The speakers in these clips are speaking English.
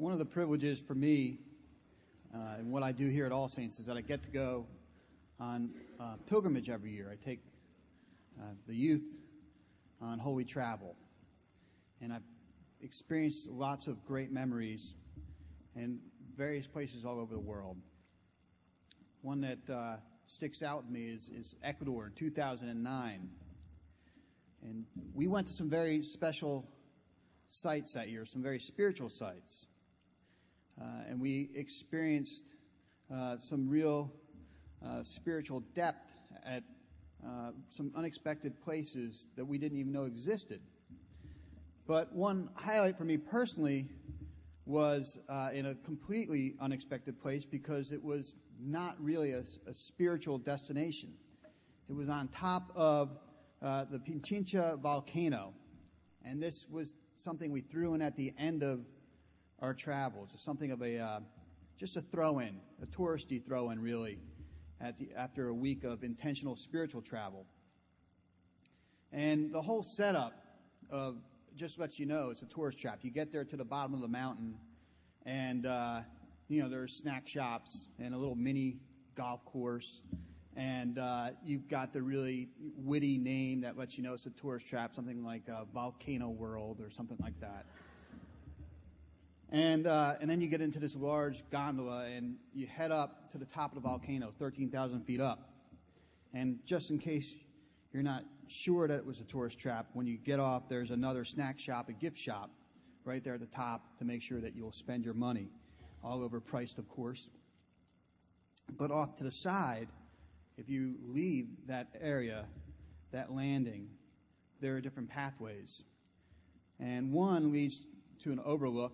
One of the privileges for me and what I do here at All Saints is that I get to go on pilgrimage every year. I take the youth on holy travel, and I've experienced lots of great memories in various places all over the world. One that sticks out with me is Ecuador in 2009, and we went to some very special sites that year, some very spiritual sites, and we experienced some real spiritual depth at some unexpected places that we didn't even know existed. But one highlight for me personally was in a completely unexpected place, because it was not really a spiritual destination. It was on top of the Pinchincha volcano, and this was something we threw in at the end of our travels, something of a just a throw-in, a touristy throw-in, really, after a week of intentional spiritual travel. And the whole setup of just lets you know it's a tourist trap. You get there to the bottom of the mountain, and there are snack shops and a little mini golf course, and you've got the really witty name that lets you know it's a tourist trap, something like Volcano World or something like that. And then you get into this large gondola, and you head up to the top of the volcano, 13,000 feet up. And just in case you're not sure that it was a tourist trap, when you get off, there's another snack shop, a gift shop, right there at the top to make sure that you'll spend your money. All overpriced, of course. But off to the side, if you leave that area, that landing, there are different pathways. And one leads to an overlook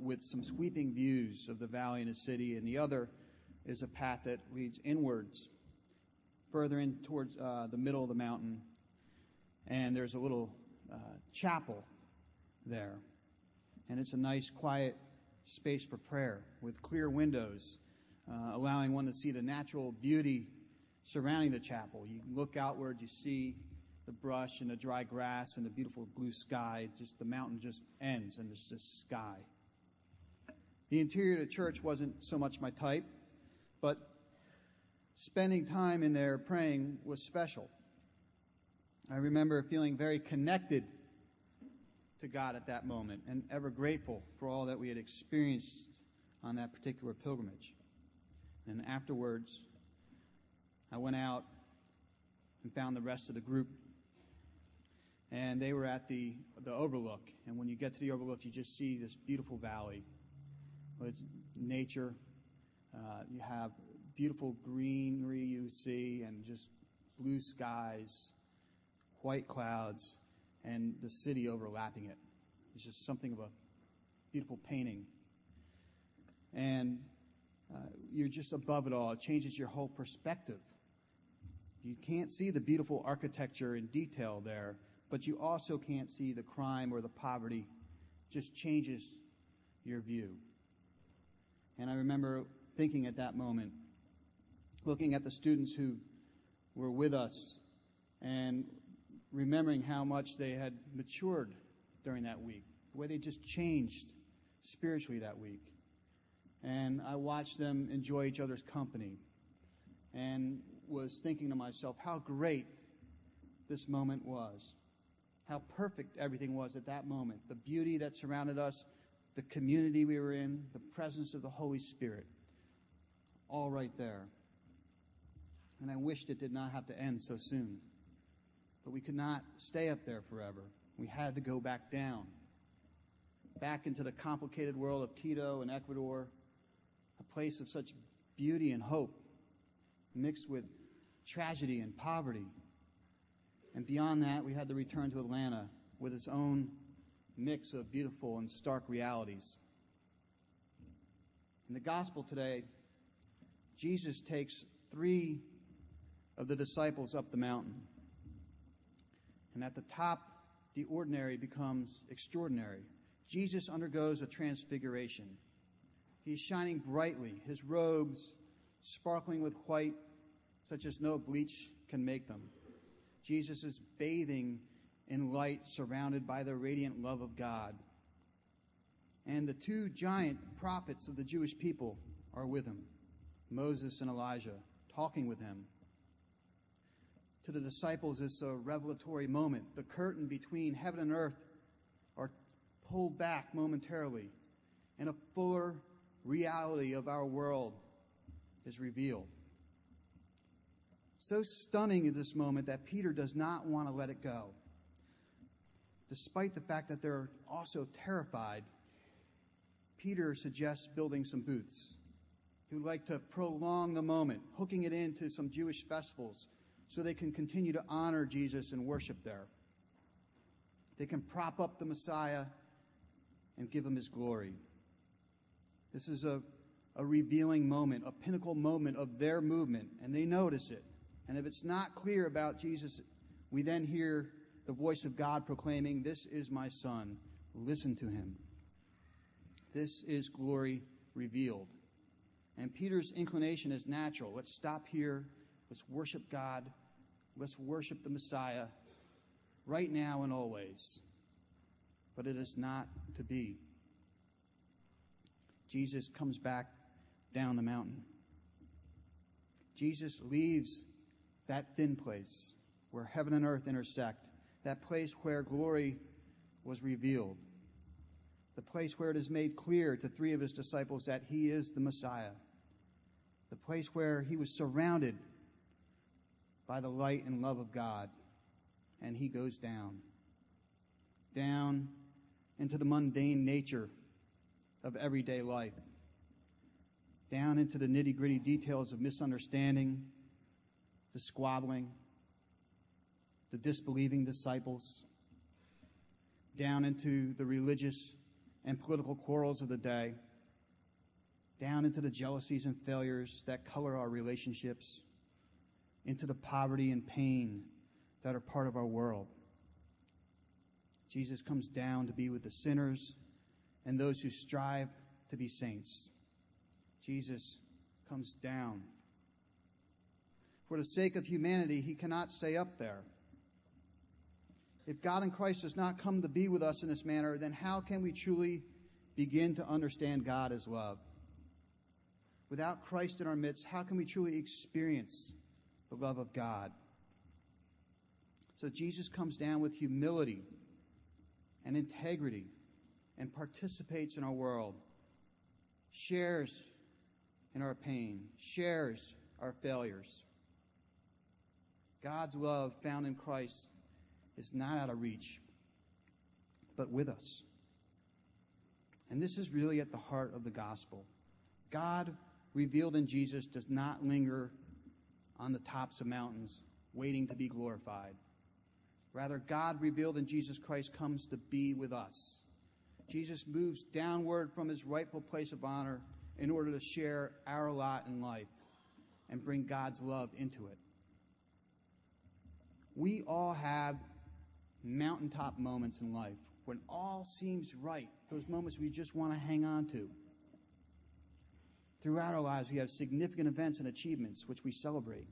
with some sweeping views of the valley and the city, and the other is a path that leads inwards, further in towards the middle of the mountain, and there's a little chapel there. And it's a nice, quiet space for prayer with clear windows, allowing one to see the natural beauty surrounding the chapel. You can look outward, you see the brush and the dry grass and the beautiful blue sky. Just the mountain just ends, and there's just sky. The interior of the church wasn't so much my type, but spending time in there praying was special. I remember feeling very connected to God at that moment, and ever grateful for all that we had experienced on that particular pilgrimage. And afterwards, I went out and found the rest of the group, and they were at the overlook. And when you get to the overlook, you just see this beautiful valley with nature. You have beautiful greenery you see, and just blue skies, white clouds, and the city overlapping it. It's just something of a beautiful painting. And you're just above it all. It changes your whole perspective. You can't see the beautiful architecture in detail there, but you also can't see the crime or the poverty. Just changes your view. And I remember thinking at that moment, looking at the students who were with us and remembering how much they had matured during that week, the way they just changed spiritually that week. And I watched them enjoy each other's company and was thinking to myself how great this moment was, how perfect everything was at that moment, the beauty that surrounded us, the community we were in, the presence of the Holy Spirit, all right there. And I wished it did not have to end so soon. But we could not stay up there forever. We had to go back down, back into the complicated world of Quito and Ecuador, a place of such beauty and hope, mixed with tragedy and poverty. And beyond that, we had to return to Atlanta with its own mix of beautiful and stark realities. In the gospel today, Jesus takes three of the disciples up the mountain. And at the top, the ordinary becomes extraordinary. Jesus undergoes a transfiguration. He's shining brightly, his robes sparkling with white, such as no bleach can make them. Jesus is bathing in light, surrounded by the radiant love of God. And the two giant prophets of the Jewish people are with him, Moses and Elijah, talking with him. To the disciples, it's a revelatory moment. The curtain between heaven and earth are pulled back momentarily, and a fuller reality of our world is revealed. So stunning is this moment that Peter does not want to let it go, despite the fact that they're also terrified. Peter suggests building some booths. He would like to prolong the moment, hooking it into some Jewish festivals so they can continue to honor Jesus and worship there. They can prop up the Messiah and give him his glory. This is a revealing moment, a pinnacle moment of their movement, and they notice it. And if it's not clear about Jesus, we then hear the voice of God proclaiming, "This is my Son, listen to him." This is glory revealed. And Peter's inclination is natural. Let's stop here. Let's worship God. Let's worship the Messiah right now and always. But it is not to be. Jesus comes back down the mountain. Jesus leaves that thin place where heaven and earth intersect, that place where glory was revealed, the place where it is made clear to three of his disciples that he is the Messiah, the place where he was surrounded by the light and love of God, and he goes down into the mundane nature of everyday life, down into the nitty-gritty details of misunderstanding, the squabbling, the disbelieving disciples, down into the religious and political quarrels of the day, down into the jealousies and failures that color our relationships, into the poverty and pain that are part of our world. Jesus comes down to be with the sinners and those who strive to be saints. Jesus comes down. For the sake of humanity, he cannot stay up there. If God in Christ does not come to be with us in this manner, then how can we truly begin to understand God as love? Without Christ in our midst, how can we truly experience the love of God? So Jesus comes down with humility and integrity and participates in our world, shares in our pain, shares our failures. God's love found in Christ is not out of reach, but with us. And this is really at the heart of the gospel. God revealed in Jesus does not linger on the tops of mountains waiting to be glorified. Rather, God revealed in Jesus Christ comes to be with us. Jesus moves downward from his rightful place of honor in order to share our lot in life and bring God's love into it. We all have mountaintop moments in life when all seems right, those moments we just want to hang on to. Throughout our lives, we have significant events and achievements which we celebrate.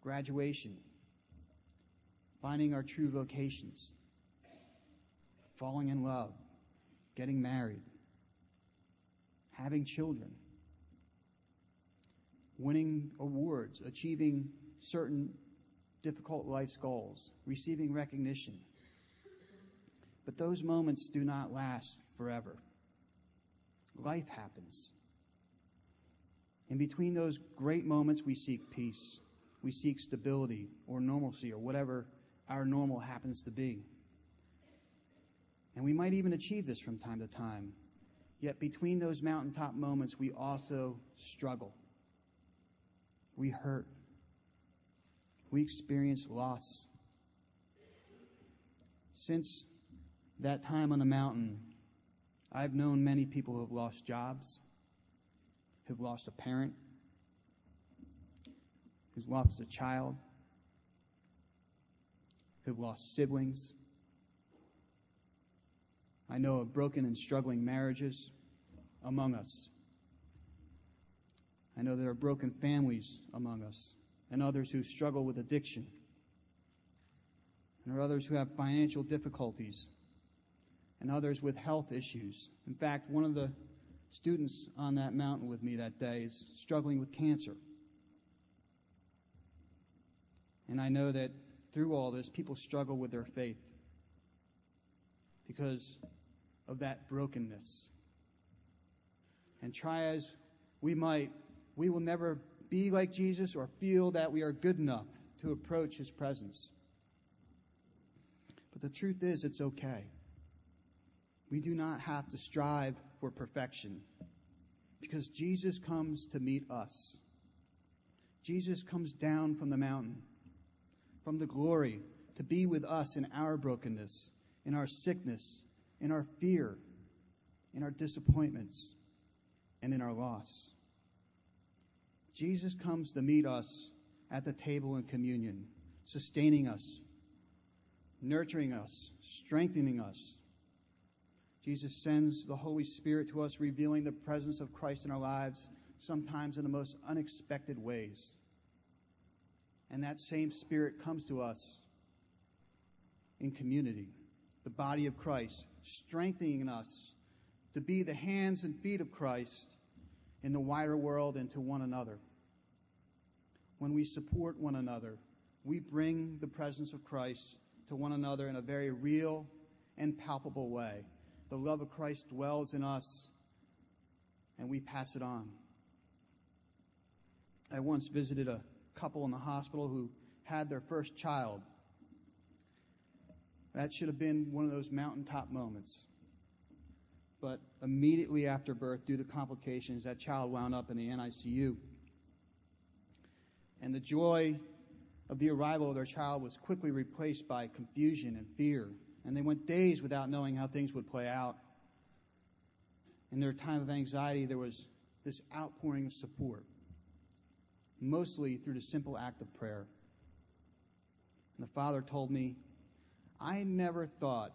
Graduation, finding our true vocations, falling in love, getting married, having children, winning awards, achieving certain difficult life's goals, receiving recognition. But those moments do not last forever. Life happens. In between those great moments, we seek peace. We seek stability or normalcy or whatever our normal happens to be. And we might even achieve this from time to time. Yet between those mountaintop moments, we also struggle. We hurt. We experience loss. Since that time on the mountain, I've known many people who have lost jobs, who've lost a parent, who've lost a child, who've lost siblings. I know of broken and struggling marriages among us. I know there are broken families among us, and others who struggle with addiction. And there are others who have financial difficulties and others with health issues. In fact, one of the students on that mountain with me that day is struggling with cancer. And I know that through all this, people struggle with their faith because of that brokenness. And try as we might, we will never be like Jesus or feel that we are good enough to approach his presence. But the truth is, it's okay. We do not have to strive for perfection because Jesus comes to meet us. Jesus comes down from the mountain, from the glory, to be with us in our brokenness, in our sickness, in our fear, in our disappointments, and in our loss. Jesus comes to meet us at the table in communion, sustaining us, nurturing us, strengthening us. Jesus sends the Holy Spirit to us, revealing the presence of Christ in our lives, sometimes in the most unexpected ways. And that same Spirit comes to us in community, the body of Christ, strengthening us to be the hands and feet of Christ in the wider world and to one another. When we support one another, we bring the presence of Christ to one another in a very real and palpable way. The love of Christ dwells in us, and we pass it on. I once visited a couple in the hospital who had their first child. That should have been one of those mountaintop moments. But immediately after birth, due to complications, that child wound up in the NICU. And the joy of the arrival of their child was quickly replaced by confusion and fear. And they went days without knowing how things would play out. In their time of anxiety, there was this outpouring of support, mostly through the simple act of prayer. And the father told me, I never thought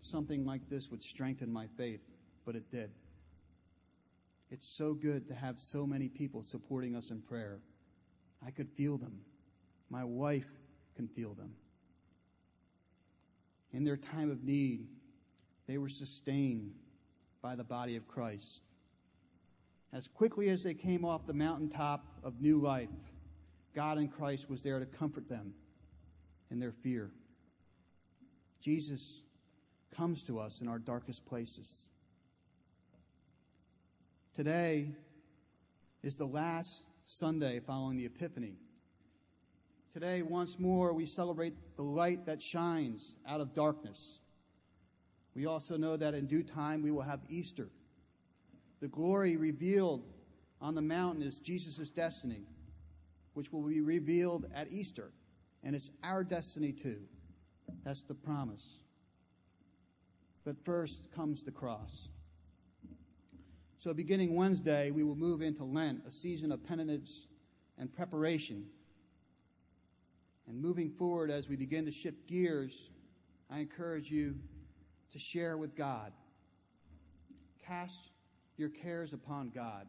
something like this would strengthen my faith, but it did. It's so good to have so many people supporting us in prayer. I could feel them. My wife can feel them. In their time of need, they were sustained by the body of Christ. As quickly as they came off the mountaintop of new life, God in Christ was there to comfort them in their fear. Jesus comes to us in our darkest places. Today is the last Sunday following the Epiphany. Today, once more, we celebrate the light that shines out of darkness. We also know that in due time we will have Easter. The glory revealed on the mountain is Jesus' destiny, which will be revealed at Easter. And it's our destiny too. That's the promise. But first comes the cross. So beginning Wednesday, we will move into Lent, a season of penitence and preparation. And moving forward, as we begin to shift gears, I encourage you to share with God. Cast your cares upon God.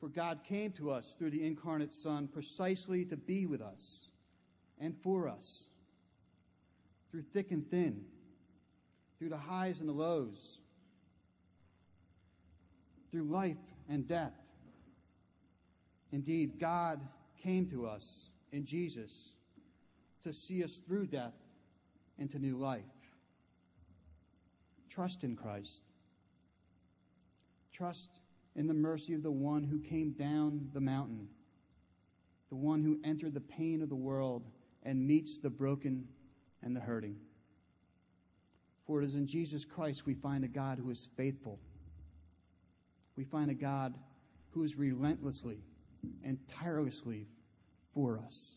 For God came to us through the incarnate Son precisely to be with us and for us, through thick and thin, through the highs and the lows, through life and death. Indeed, God came to us in Jesus to see us through death into new life. Trust in Christ. Trust in the mercy of the one who came down the mountain, the one who entered the pain of the world and meets the broken and the hurting. For it is in Jesus Christ we find a God who is faithful. We find a God who is relentlessly and tirelessly for us.